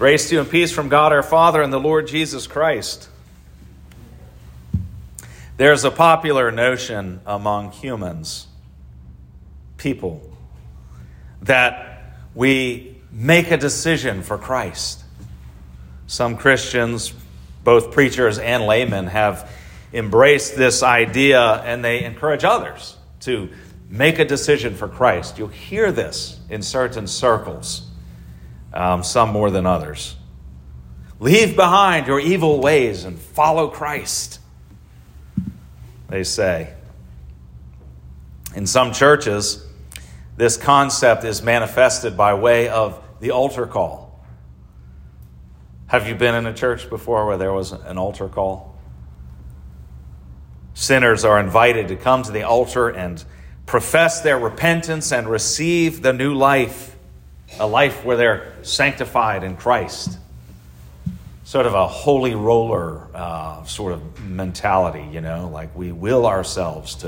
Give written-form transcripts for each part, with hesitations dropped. Grace to you and peace from God our Father and the Lord Jesus Christ. There's a popular notion among humans, people, that we make a decision for Christ. Some Christians, both preachers and laymen, have embraced this idea, and they encourage others to make a decision for Christ. You'll hear this in certain circles, some more than others. Leave behind your evil ways and follow Christ, they say. In some churches, this concept is manifested by way of the altar call. Have you been in a church before where there was an altar call? Sinners are invited to come to the altar and profess their repentance and receive the new life, a life where they're sanctified in Christ. Sort of a holy roller sort of mentality, you know, like we will ourselves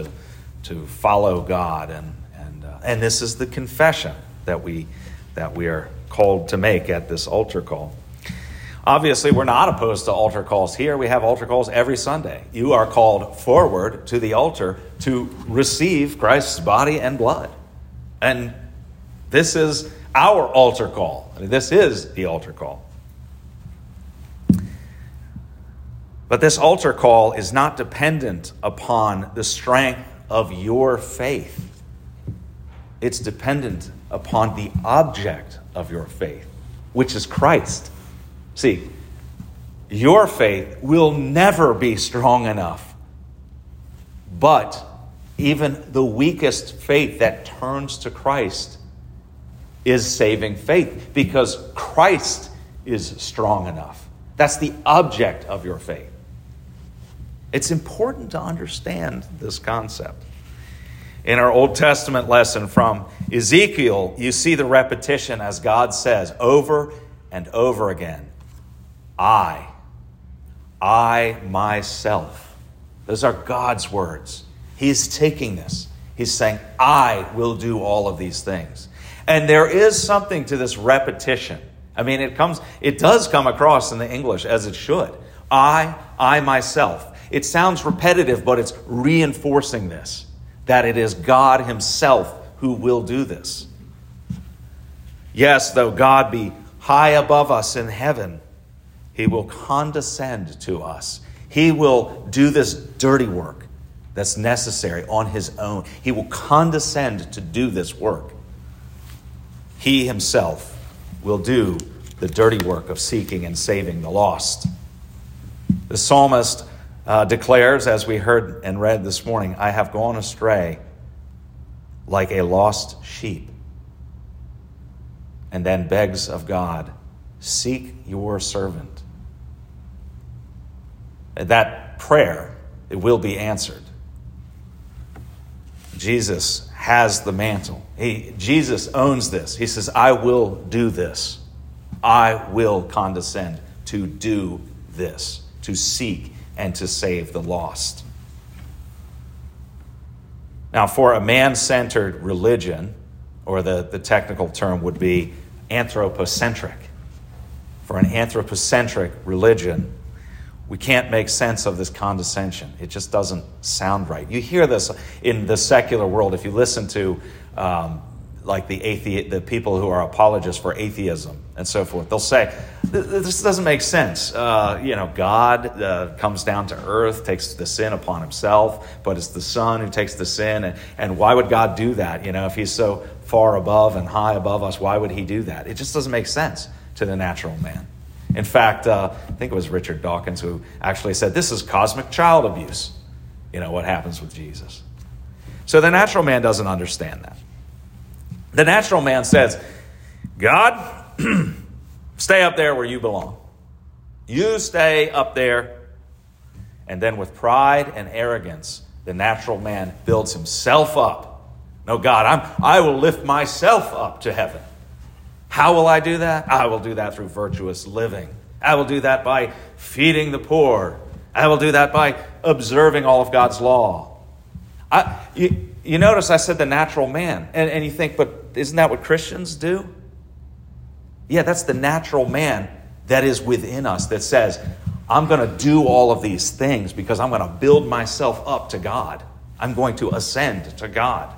to follow God, and this is the confession that we are called to make at this altar call. Obviously, we're not opposed to altar calls here. We have altar calls every Sunday. You are called forward to the altar to receive Christ's body and blood, and this is our altar call. I mean, this is the altar call. But this altar call is not dependent upon the strength of your faith. It's dependent upon the object of your faith, which is Christ. See, your faith will never be strong enough, but even the weakest faith that turns to Christ is saving faith, because Christ is strong enough. That's the object of your faith. It's important to understand this concept. In our Old Testament lesson from Ezekiel, you see the repetition as God says over and over again, I myself. Those are God's words. He's taking this. He's saying, I will do all of these things. And there is something to this repetition. I mean, it does come across in the English as it should. I myself. It sounds repetitive, but it's reinforcing this, that it is God himself who will do this. Yes, though God be high above us in heaven, he will condescend to us. He will do this dirty work that's necessary on his own. He will condescend to do this work. He himself will do the dirty work of seeking and saving the lost. The psalmist declares, as we heard and read this morning, I have gone astray like a lost sheep, and then begs of God, seek your servant. That prayer, it will be answered. Jesus has the mantle. Jesus owns this. He says, I will do this. I will condescend to do this, to seek and to save the lost. Now, for a man-centered religion, or the technical term would be anthropocentric. For an anthropocentric religion, we can't make sense of this condescension. It just doesn't sound right. You hear this in the secular world. If you listen to the people who are apologists for atheism and so forth, they'll say, this doesn't make sense. God comes down to earth, takes the sin upon himself, but it's the Son who takes the sin. And why would God do that? If he's so far above and high above us, why would he do that? It just doesn't make sense to the natural man. In fact, I think it was Richard Dawkins who actually said, this is cosmic child abuse, what happens with Jesus. So the natural man doesn't understand that. The natural man says, God, stay up there where you belong. You stay up there. And then with pride and arrogance, the natural man builds himself up. No, God, I will lift myself up to heaven. How will I do that? I will do that through virtuous living. I will do that by feeding the poor. I will do that by observing all of God's law. You notice I said the natural man, and you think, but isn't that what Christians do? Yeah, that's the natural man that is within us that says, I'm going to do all of these things because I'm going to build myself up to God. I'm going to ascend to God.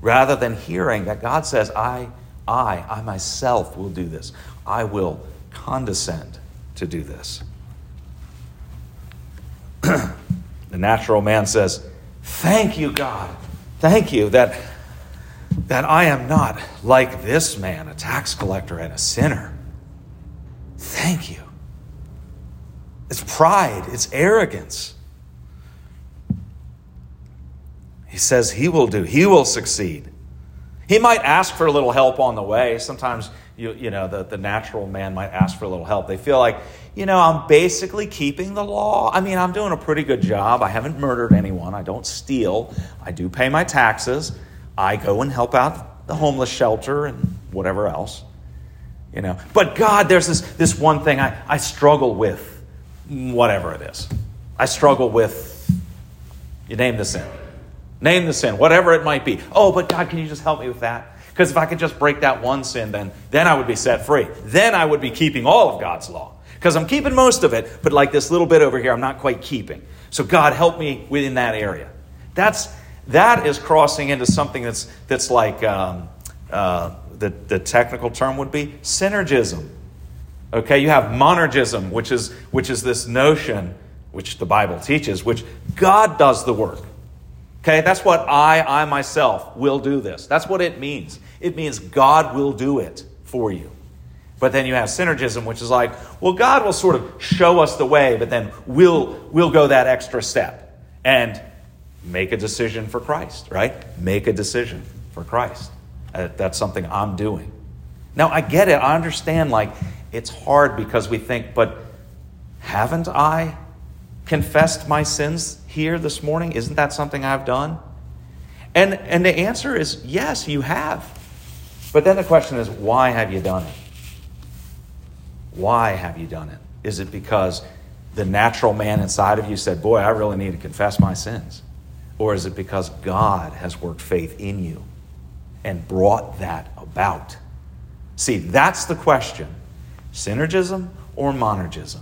Rather than hearing that God says, I myself will do this. I will condescend to do this. The natural man says, thank you, God. Thank you that I am not like this man, a tax collector and a sinner. Thank you. It's pride. It's arrogance. He says he will do. He will succeed. He might ask for a little help on the way. Sometimes, the natural man might ask for a little help. They feel like, I'm basically keeping the law. I mean, I'm doing a pretty good job. I haven't murdered anyone. I don't steal. I do pay my taxes. I go and help out the homeless shelter and whatever else. But God, there's this one thing I struggle with. Whatever it is. I struggle with, you name the sin. Name the sin, whatever it might be. Oh, but God, can you just help me with that? Because if I could just break that one sin, then I would be set free. Then I would be keeping all of God's law. Because I'm keeping most of it, but like this little bit over here, I'm not quite keeping. So God, help me within that area. That is crossing into something that's like, the technical term would be synergism. Okay, you have monergism, which is this notion, which the Bible teaches, which God does the work. Okay, that's what I myself will do this. That's what it means. It means God will do it for you. But then you have synergism, which is like, well, God will sort of show us the way, but then we'll go that extra step and make a decision for Christ, right? Make a decision for Christ. That's something I'm doing. Now, I get it. I understand, it's hard because we think, but haven't I confessed my sins here this morning? Isn't that something I've done? And the answer is yes, you have. But then the question is, why have you done it? Why have you done it? Is it because the natural man inside of you said, boy, I really need to confess my sins? Or is it because God has worked faith in you and brought that about? See, that's the question. Synergism or monergism?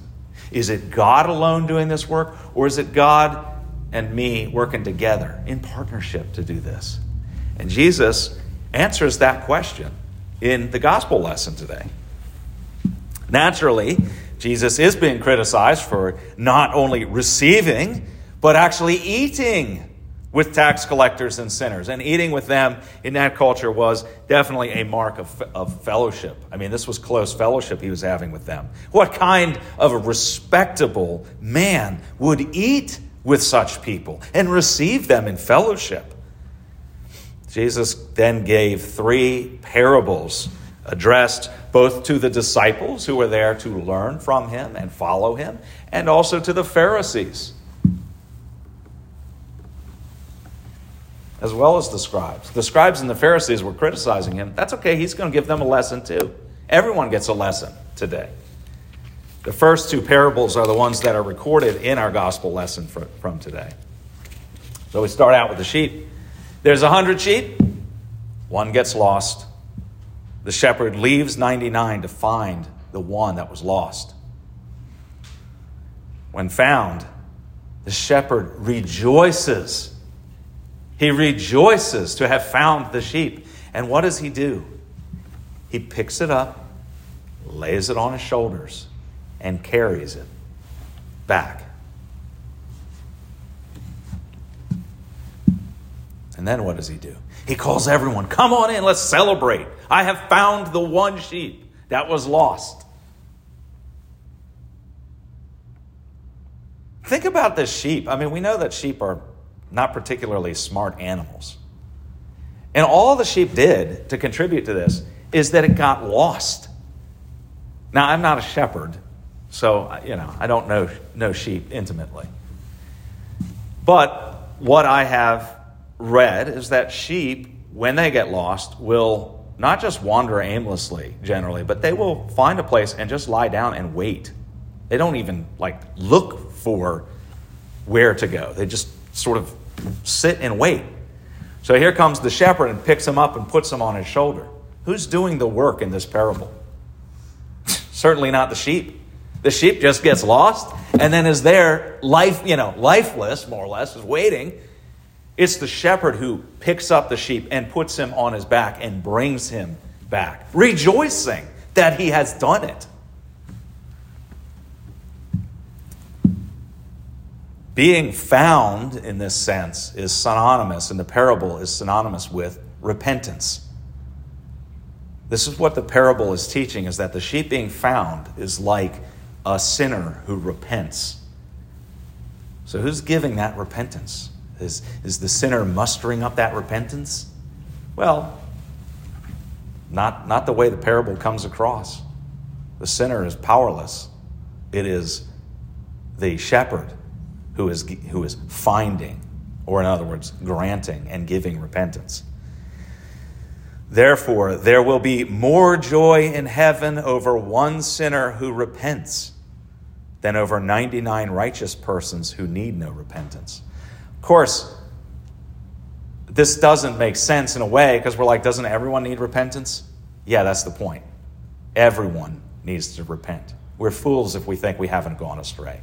Is it God alone doing this work, or is it God and me working together in partnership to do this? And Jesus answers that question in the gospel lesson today. Naturally, Jesus is being criticized for not only receiving, but actually eating with tax collectors and sinners. And eating with them in that culture was definitely a mark of fellowship. I mean, this was close fellowship he was having with them. What kind of a respectable man would eat with such people and receive them in fellowship? Jesus then gave three parables addressed both to the disciples who were there to learn from him and follow him, and also to the Pharisees, as well as the scribes. The scribes and the Pharisees were criticizing him. That's okay. He's going to give them a lesson too. Everyone gets a lesson today. The first two parables are the ones that are recorded in our gospel lesson from today. So we start out with the sheep. There's 100 sheep. One gets lost. The shepherd leaves 99 to find the one that was lost. When found, the shepherd rejoices. He rejoices to have found the sheep. And what does he do? He picks it up, lays it on his shoulders, and carries it back. And then what does he do? He calls everyone, come on in, let's celebrate. I have found the one sheep that was lost. Think about this sheep. I mean, we know that sheep are not particularly smart animals. And all the sheep did to contribute to this is that it got lost. Now, I'm not a shepherd, so, I don't know sheep intimately. But what I have read is that sheep, when they get lost, will not just wander aimlessly generally, but they will find a place and just lie down and wait. They don't even, look for where to go. They just sort of sit and wait. So here comes the shepherd and picks him up and puts him on his shoulder. Who's doing the work in this parable? Certainly not the sheep. The sheep just gets lost and then is there lifeless, more or less, is waiting. It's the shepherd who picks up the sheep and puts him on his back and brings him back, rejoicing that he has done it. Being found in this sense is synonymous, and the parable is synonymous with repentance. This is what the parable is teaching, is that the sheep being found is like a sinner who repents. So who's giving that repentance? Is the sinner mustering up that repentance? Well, not the way the parable comes across. The sinner is powerless. It is the shepherd who is finding, or in other words, granting and giving repentance. Therefore, there will be more joy in heaven over one sinner who repents than over 99 righteous persons who need no repentance. Of course, this doesn't make sense in a way, because we're like, doesn't everyone need repentance? Yeah, that's the point. Everyone needs to repent. We're fools if we think we haven't gone astray.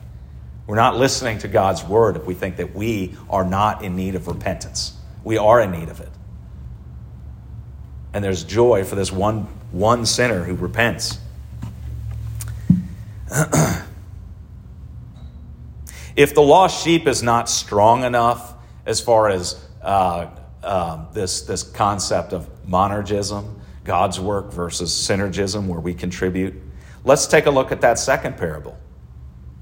We're not listening to God's word if we think that we are not in need of repentance. We are in need of it. And there's joy for this one sinner who repents. If the lost sheep is not strong enough as far as this concept of monergism, God's work versus synergism, where we contribute, let's take a look at that second parable.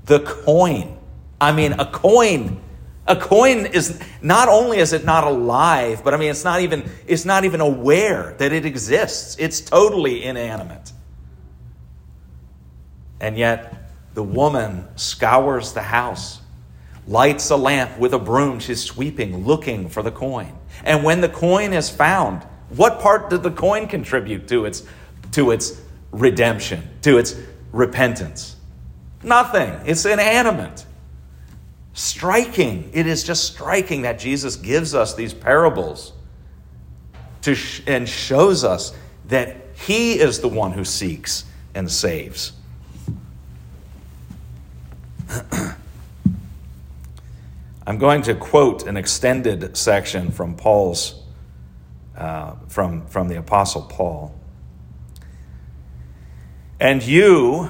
The coin. I mean, a coin. A coin is, not only is it not alive, but I mean, it's not even aware that it exists. It's totally inanimate. And yet the woman scours the house, lights a lamp with a broom. She's sweeping, looking for the coin. And when the coin is found, what part did the coin contribute to its redemption, to its repentance? Nothing. It's inanimate. Striking. It is just striking that Jesus gives us these parables and shows us that he is the one who seeks and saves. I'm going to quote an extended section from Paul's, from the Apostle Paul. And you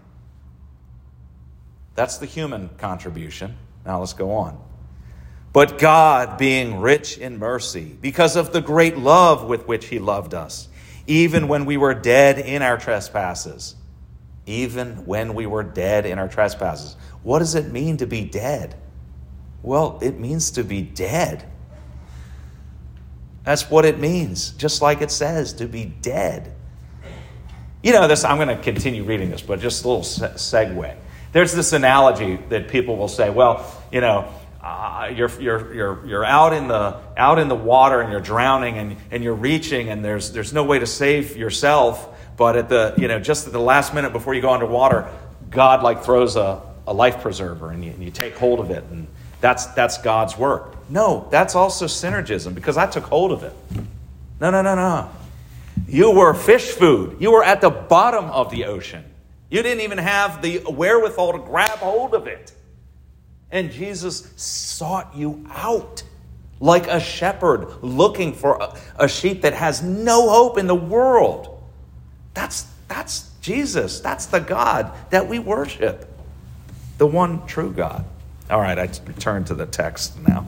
That's the human contribution. Now let's go on. But God, being rich in mercy, because of the great love with which he loved us, even when we were dead in our trespasses. What does it mean to be dead? Well, it means to be dead. That's what it means, just like it says, to be dead. You know this, I'm going to continue reading this, but just a little segue. There's this analogy that people will say, well, you're out in the water and you're drowning and you're reaching and there's no way to save yourself, but at the just at the last minute before you go underwater, God throws a life preserver and you take hold of it, and that's God's work. No, that's also synergism, because I took hold of it. No. You were fish food. You were at the bottom of the ocean. You didn't even have the wherewithal to grab hold of it. And Jesus sought you out like a shepherd looking for a sheep that has no hope in the world. That's Jesus. That's the God that we worship, the one true God. All right, I return to the text now.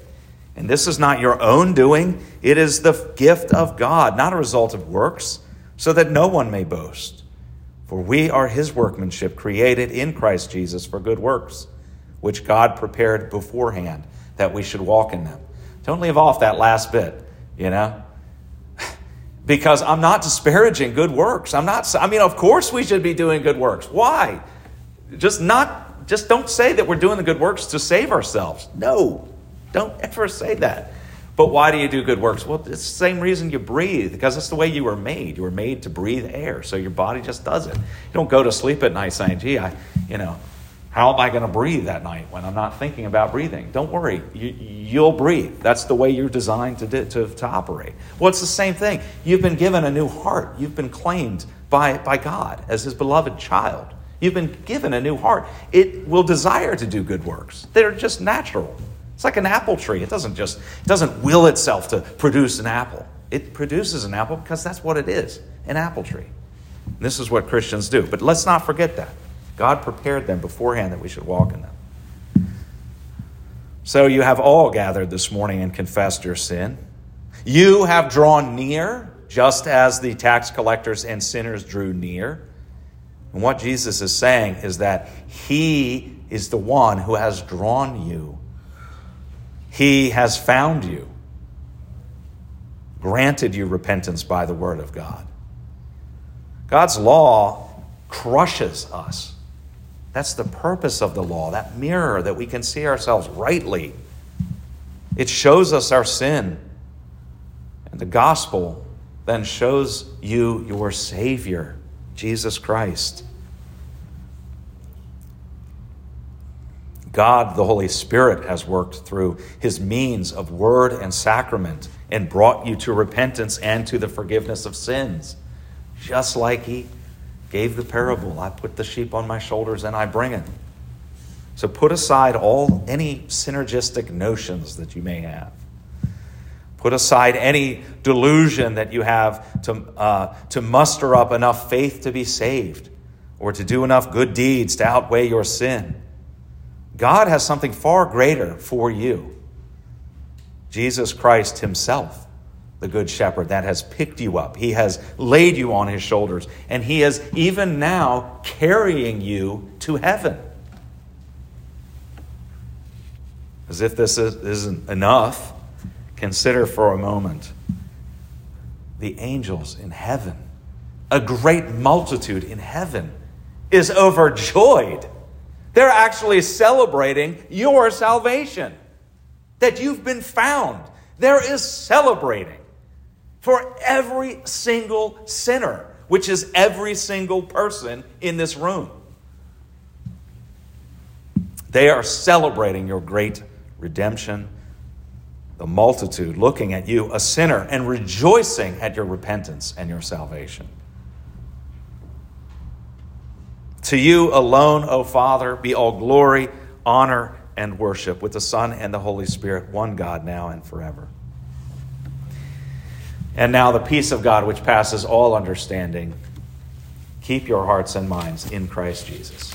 And this is not your own doing. It is the gift of God, not a result of works, so that no one may boast. For we are his workmanship, created in Christ Jesus for good works, which God prepared beforehand that we should walk in them. Don't leave off that last bit, Because I'm not disparaging good works. Of course we should be doing good works. Why? Just don't say that we're doing the good works to save ourselves. No, don't ever say that. But why do you do good works? Well, it's the same reason you breathe, because that's the way you were made. You were made to breathe air, so your body just does it. You don't go to sleep at night saying, how am I going to breathe that night when I'm not thinking about breathing? Don't worry, you'll breathe. That's the way you're designed to operate. Well, it's the same thing. You've been given a new heart. You've been claimed by God as his beloved child. You've been given a new heart. It will desire to do good works. They're just natural. It's like an apple tree. It doesn't will itself to produce an apple. It produces an apple because that's what it is, an apple tree. And this is what Christians do. But let's not forget that. God prepared them beforehand that we should walk in them. So you have all gathered this morning and confessed your sin. You have drawn near, just as the tax collectors and sinners drew near. And what Jesus is saying is that he is the one who has drawn you. He has found you, granted you repentance by the word of God. God's law crushes us. That's the purpose of the law, that mirror that we can see ourselves rightly. It shows us our sin. And the gospel then shows you your Savior, Jesus Christ. God, the Holy Spirit, has worked through his means of word and sacrament and brought you to repentance and to the forgiveness of sins. Just like he gave the parable, I put the sheep on my shoulders and I bring it. So put aside any synergistic notions that you may have. Put aside any delusion that you have to muster up enough faith to be saved or to do enough good deeds to outweigh your sin. God has something far greater for you. Jesus Christ himself, the Good Shepherd, that has picked you up. He has laid you on his shoulders, and he is even now carrying you to heaven. As if this isn't enough, consider for a moment the angels in heaven. A great multitude in heaven is overjoyed. They're actually celebrating your salvation, that you've been found. There is celebrating for every single sinner, which is every single person in this room. They are celebrating your great redemption. The multitude looking at you, a sinner, and rejoicing at your repentance and your salvation. To you alone, O Father, be all glory, honor, and worship with the Son and the Holy Spirit, one God, now and forever. And now the peace of God, which passes all understanding, keep your hearts and minds in Christ Jesus.